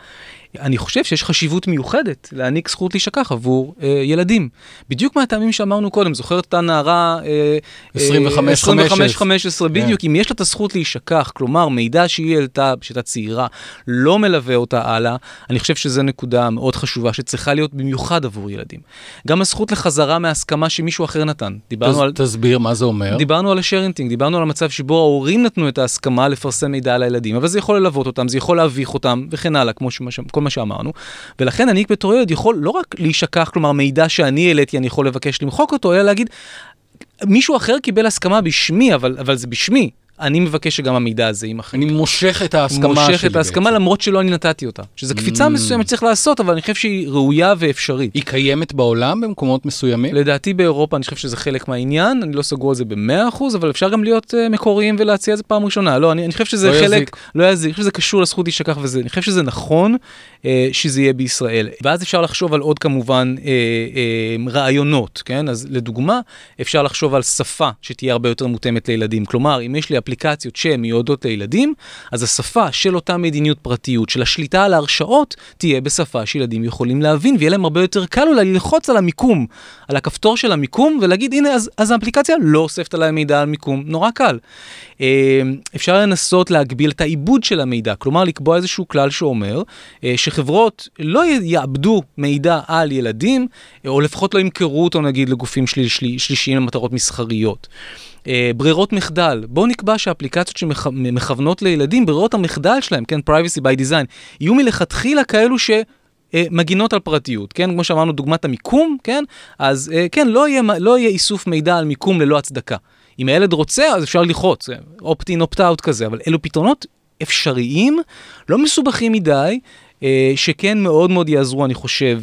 אני חושב שיש חשיבות מיוחדת להעניק זכות להישכח עבור ילדים. בדיוק מהטעמים שאמרנו קודם, זוכרת את הנערה 25-15, בדיוק, אם יש לה את הזכות להישכח, כלומר, מידע שהיא העלתה, שאתה צעירה, לא מלווה אותה הלאה, אני חושב שזו נקודה מאוד חשובה, שצריכה להיות במיוחד עבור ילדים. גם הזכות לחזרה מההסכמה שמישהו אחר נתן. תסביר מה זה אומר. דיברנו על השרינטינג, דיברנו על המצב שבו ההורים נתנו את ההסכמה לפרסם מידע על הילדים, אבל זה יכול ללוות אותם, זה יכול להביך אותם, וכן הלאה, כמו כל מה שאמרנו, ולכן אני בתור ילד יכול לא רק להישכח, כלומר מידע שאני העליתי, אני יכול לבקש למחוק אותו, אלא להגיד, מישהו אחר קיבל הסכמה בשמי, אבל זה בשמי, אני מבקש שגם המידע הזה יימחק. אני מושך את ההסכמה שלי. מושך את ההסכמה למרות שלא אני נתתי אותה. שזו קפיצה מסוימת צריך לעשות, אבל אני חושב שהיא ראויה ואפשרית. היא קיימת בעולם במקומות מסוימים? לדעתי באירופה אני חושב שזה חלק מהעניין, אני לא סגור על זה ב-100%, אבל אפשר גם להיות מקוריים ולהציע את זה פעם ראשונה. לא, אני חושב שזה חלק, לא יזיק, אני חושב שזה קשור לזכות להישכח וזה, אני חושב שזה נכון שזה יהיה בישראל. ואז אפשר לחשוב על עוד כמובן רעיונות, כן? אז לדוגמה, אפשר לחשוב על שפה שתהיה הרבה יותר מותאמת לילדים. כלומר, אם יש לי אפליקציות שמיועדות לילדים, אז השפה של אותה מדיניות פרטיות, של השליטה על ההרשאות, תהיה בשפה שילדים יכולים להבין, ויהיה להם הרבה יותר קל אולי ללחוץ על המיקום, על הכפתור של המיקום, ולהגיד, הנה, אז האפליקציה לא אוספת עליי מידע על מיקום, נורא קל. אפשר לנסות להגביל את העיבוד של המידע, כלומר, לקבוע איזשהו כלל שאומר, שחברות לא יעבדו מידע על ילדים, או לפחות לא ימכרו אותו, נגיד, לגופים שלישיים למטרות מסחריות. ברירות מחדל, בואו נקבע שהאפליקציות שמכוונות לילדים, ברירות המחדל שלהם, כן, privacy by design, יהיו מלכתחילה כאלו שמגינות על פרטיות, כן, כמו שאמרנו דוגמת המיקום, כן, אז כן, לא יהיה איסוף מידע על מיקום ללא הצדקה. אם הילד רוצה, אז אפשר ללחוץ, opt-in, opt-out כזה, אבל אלו פתרונות אפשריים, לא מסובכים מדי, שכן מאוד מאוד יעזרו, אני חושב,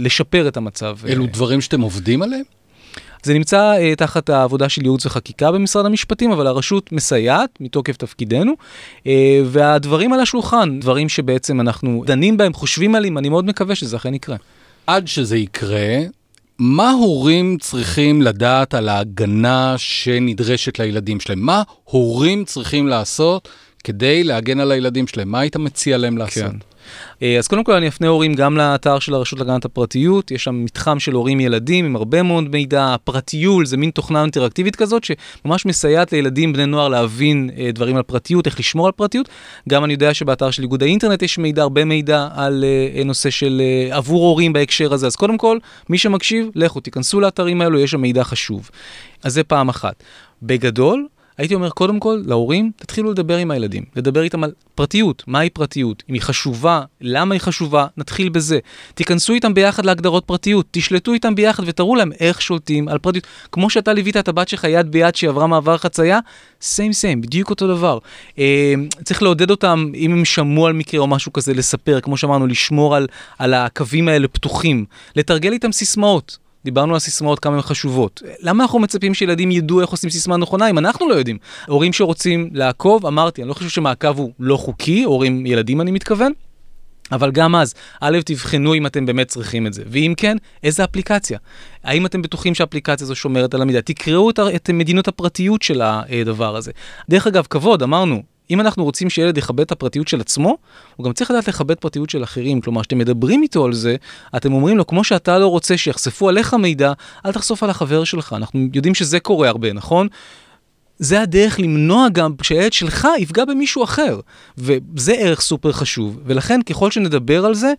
לשפר את המצב. אלו דברים שאתם עובדים עליהם? זה נמצא תחת העבודה של ייעוץ וחקיקה במשרד המשפטים, אבל הרשות מסייעת מתוקף תפקידנו, והדברים על השולחן, דברים שבעצם אנחנו דנים בהם, חושבים עליהם, אני מאוד מקווה שזה אכן יקרה. עד שזה יקרה, מה הורים צריכים לדעת על ההגנה שנדרשת לילדים שלהם? מה הורים צריכים לעשות כדי להגן על הילדים שלהם? מה היית מציע להם לעשות? כן. אז קודם כל אני אפנה הורים גם לאתר של הרשות להגנת הפרטיות, יש שם מתחם של הורים ילדים עם הרבה מאוד מידע, פרטיול, זה מין תוכנה אינטראקטיבית כזאת שממש מסייעת לילדים בני נוער להבין דברים על פרטיות, איך לשמור על פרטיות. גם אני יודע שבאתר של איגוד האינטרנט יש מידע, הרבה מידע על נושא של עבור הורים בהקשר הזה, אז קודם כל מי שמקשיב, לכו תיכנסו לאתרים האלו, יש שם מידע חשוב. אז זה פעם אחת. בגדול, הייתי אומר, קודם כל, להורים, תתחילו לדבר עם הילדים, לדבר איתם על פרטיות, מהי פרטיות, אם היא חשובה, למה היא חשובה, נתחיל בזה. תיכנסו איתם ביחד להגדרות פרטיות, תשלטו איתם ביחד ותראו להם איך שולטים על פרטיות. כמו שאתה ליווית את הבת שלך יד ביד שעברה מעבר חצייה, same, בדיוק אותו דבר. צריך לעודד אותם, אם הם שמעו על מקרה או משהו כזה, לספר, כמו שאמרנו, לשמור על הקווים האלה פתוחים, לתרגל איתם סיסמאות. דיברנו על סיסמאות כמה הן חשובות. למה אנחנו מצפים שילדים ידעו איך עושים סיסמה נכונה, אם אנחנו לא יודעים? הורים שרוצים לעקוב, אמרתי, אני לא חושב שמעקב הוא לא חוקי, הורים ילדים אני מתכוון, אבל גם אז, א', תבחנו אם אתם באמת צריכים את זה, ואם כן, איזה אפליקציה? האם אתם בטוחים שהאפליקציה הזו שומרת על המידע? תקראו את מדינות הפרטיות של הדבר הזה. דרך אגב, כבוד, אמרנו, אם אנחנו רוצים שילד יכבד את הפרטיות של עצמו, הוא גם צריך לדעת לכבד פרטיות של אחרים. כלומר, שאתם מדברים איתו על זה, אתם אומרים לו, כמו שאתה לא רוצה שיחשפו עליך מידע, אל תחשוף על החבר שלך. אנחנו יודעים שזה קורה הרבה, נכון? זה הדרך למנוע גם שהילד שלך יפגע במישהו אחר. וזה ערך סופר חשוב. ולכן, ככל שנדבר על זה,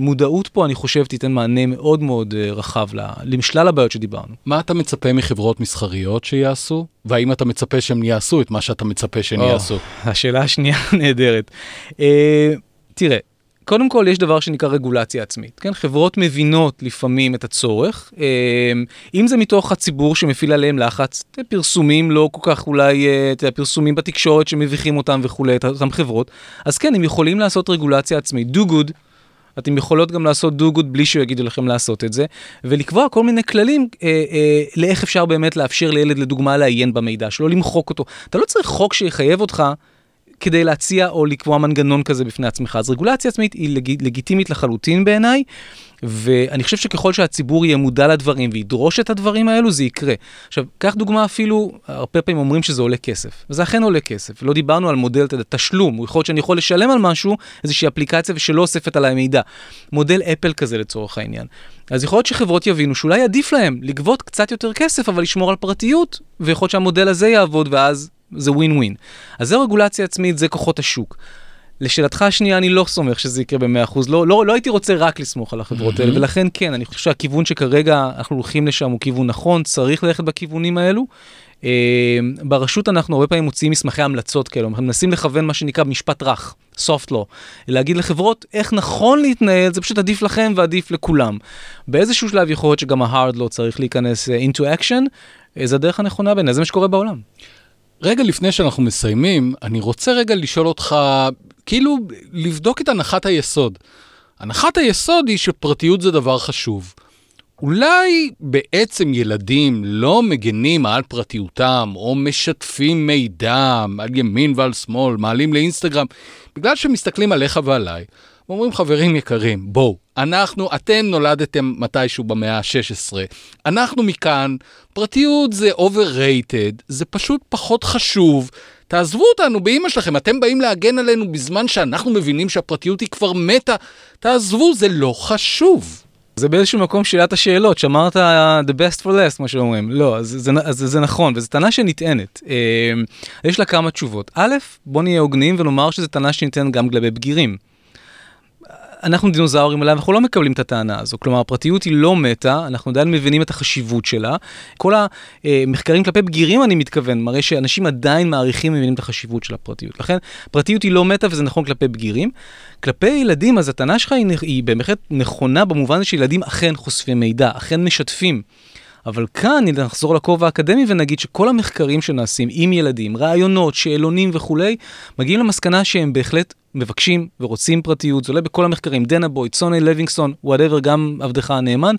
מודעות פה, אני חושב, תיתן מענה מאוד מאוד רחב למשלל הבעיות שדיברנו. מה אתה מצפה מחברות מסחריות שיעשו? והאם אתה מצפה שהם יעשו את מה שאתה מצפה שהם יעשו? השאלה השנייה נהדרת. תראה, קודם כל יש דבר שנקרא רגולציה עצמית, כן? חברות מבינות לפעמים את הצורך, אם זה מתוך הציבור שמפעיל עליהם לחץ, פרסומים לא כל כך אולי, פרסומים בתקשורת שמביכים אותם וכו', אותם חברות, אז כן, הם יכולים לעשות רגולציה עצמית, do good, אתם יכולות גם לעשות do good בלי שיגידו לכם לעשות את זה, ולקבוע כל מיני כללים לאיך אפשר באמת לאפשר לילד לדוגמה לעיין במידע שלו, למחוק אותו. אתה לא צריך חוק שיחייב אותך, כדי להציע או לקבוע מנגנון כזה בפני עצמך. אז רגולציה עצמית היא לגיטימית לחלוטין בעיניי, ואני חושב שככל שהציבור יהיה מודע לדברים וידרוש את הדברים האלו, זה יקרה. עכשיו, כך דוגמה אפילו, הרבה פעמים אומרים שזה עולה כסף, וזה אכן עולה כסף. לא דיברנו על מודל תשלום, הוא יכול להיות שאני יכול לשלם על משהו, איזושהי אפליקציה ושלא אוספת עליי מידע. מודל אפל כזה לצורך העניין. אז יכול להיות שחברות יבינו שאולי עדיף להם לגבות קצת יותר כסף, אבל לשמור על פרטיות, ויכול להיות שהמודל הזה יעבוד, ואז זה ווין ווין. אז זה רגולציה עצמית, זה כוחות השוק. לשאלתך השנייה, אני לא סומך שזה יקרה ב-100%. לא הייתי רוצה רק לסמוך על החברות האלה, ולכן כן, אני חושב שהכיוון שכרגע אנחנו הולכים לשם הוא כיוון נכון, צריך ללכת בכיוונים האלו. ברשות אנחנו הרבה פעמים מוציאים מסמכי המלצות כאלו, אנחנו מנסים לכוון מה שנקרא משפט רך, soft law, להגיד לחברות איך נכון להתנהל, זה פשוט עדיף לכם ועדיף לכולם. באיזשהו שלב יכול להיות שגם ה-hard law צריך להיכנס into action, זה הדרך הנכונה בין, זה מה שקורה בעולם. רגע לפני שאנחנו מסיימים, אני רוצה רגע לשאול אותך, כאילו לבדוק את הנחת היסוד. הנחת היסוד היא שפרטיות זה דבר חשוב. אולי בעצם ילדים לא מגנים על פרטיותם, או משתפים מידע על ימין ועל שמאל, מעלים לאינסטגרם, בגלל שמסתכלים עליך ועליי, ואומרים חברים יקרים, בואו, אתם נולדתם מתישהו במאה ה-16, אנחנו מכאן, פרטיות זה overrated, זה פשוט פחות חשוב, תעזבו אותנו באמא שלכם, אתם באים להגן עלינו בזמן שאנחנו מבינים שהפרטיות היא כבר מתה, תעזבו, זה לא חשוב. זה באיזשהו מקום שאלת השאלות, שאמרת the best for last, מה שאומרים. לא, זה נכון, וזו טענה שנטענת. יש לה כמה תשובות. א', בוא נהיה הוגנים ונאמר שזו טענה שניתנת גם לגבי בגירים. אנחנו דינוזאורים עליו, אנחנו לא מקבלים את הטענה הזו. כלומר, הפרטיות היא לא מתה, אנחנו עדיין מבינים את החשיבות שלה. כל המחקרים כלפי בגירים, אני מתכוון, מראה שאנשים עדיין מעריכים ומבינים את החשיבות של הפרטיות. לכן, הפרטיות היא לא מתה, וזה נכון כלפי בגירים. כלפי ילדים, אז הטענה שלך היא באמת נכונה, במובן שילדים אכן חושפים מידע, אכן משתפים. אבל כאן נחזור לכובע האקדמי ונגיד שכל המחקרים שנעשים עם ילדים, רעיונות, שאלונים וכולי, מגיעים למסקנה שהם בהחלט מבקשים ורוצים פרטיות, זה עולה בכל המחקרים, דנה בוי, צוני, לוינגסון, וואטאבר, גם עבדך הנאמן,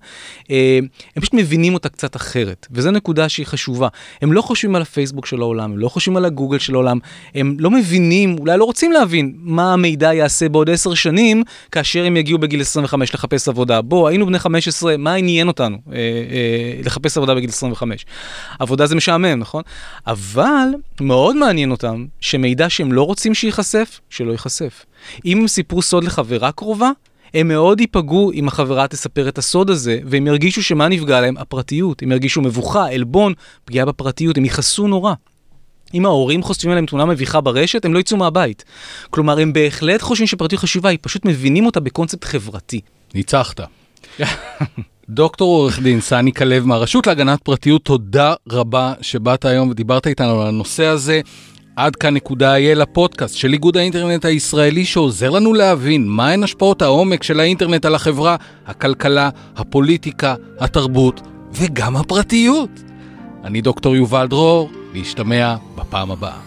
הם פשוט מבינים אותה קצת אחרת, וזו נקודה שהיא חשובה. הם לא חושבים על הפייסבוק של העולם, הם לא חושבים על הגוגל של העולם, הם לא מבינים, אולי לא רוצים להבין, מה המידע יעשה בעוד 10 שנים, כאשר הם יגיעו בגיל 25 לחפש עבודה. בוא, היינו בני 15, מה עניין אותנו? לחפש עבודה בגיל 25. עבודה זה משעמם, נכון? אבל מאוד מעניין אותם שמידע שהם לא רוצים שיחשף, שלא יחשף. אם הם סיפרו סוד לחברה קרובה, הם מאוד ייפגעו אם החברה תספר את הסוד הזה, והם ירגישו שמה נפגע להם? הפרטיות. הם ירגישו מבוכה, אלבון, פגיעה בפרטיות, הם ייחסו נורא. אם ההורים חושבים עליהם תמונה מביכה ברשת, הם לא יצאו מהבית. כלומר, הם בהחלט חושבים שפרטיות חשובה, הם פשוט מבינים אותה בקונספט חברתי. ניצחת. דוקטור עורך דין סני כלב מהרשות להגנת פרטיות, תודה רבה שבאת היום ודיברת איתנו על הנושא הזה. עד כאן נקודה יהיה לפודקאסט של איגוד האינטרנט הישראלי שעוזר לנו להבין מהן השפעות העומק של האינטרנט על החברה, הכלכלה, הפוליטיקה, התרבות וגם הפרטיות. אני דוקטור יובל דרור, להשתמע בפעם הבאה.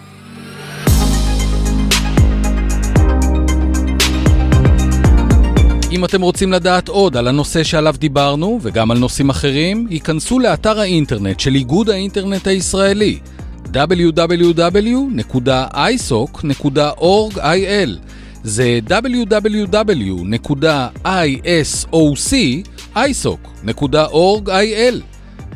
אם אתם רוצים לדעת עוד על הנושא שעליו דיברנו וגם על נושאים אחרים, ייכנסו לאתר האינטרנט של איגוד האינטרנט הישראלי. www.isoc.org.il זה www.isoc.org.il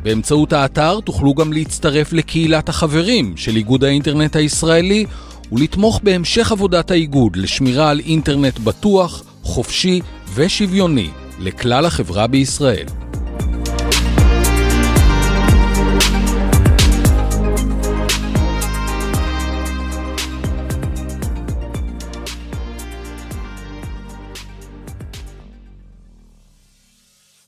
באמצעות האתר תוכלו גם להצטרף לקהילת החברים של איגוד האינטרנט הישראלי ולתמוך בהמשך עבודת האיגוד לשמירה על אינטרנט בטוח, חופשי ושוויוני לכלל החברה בישראל.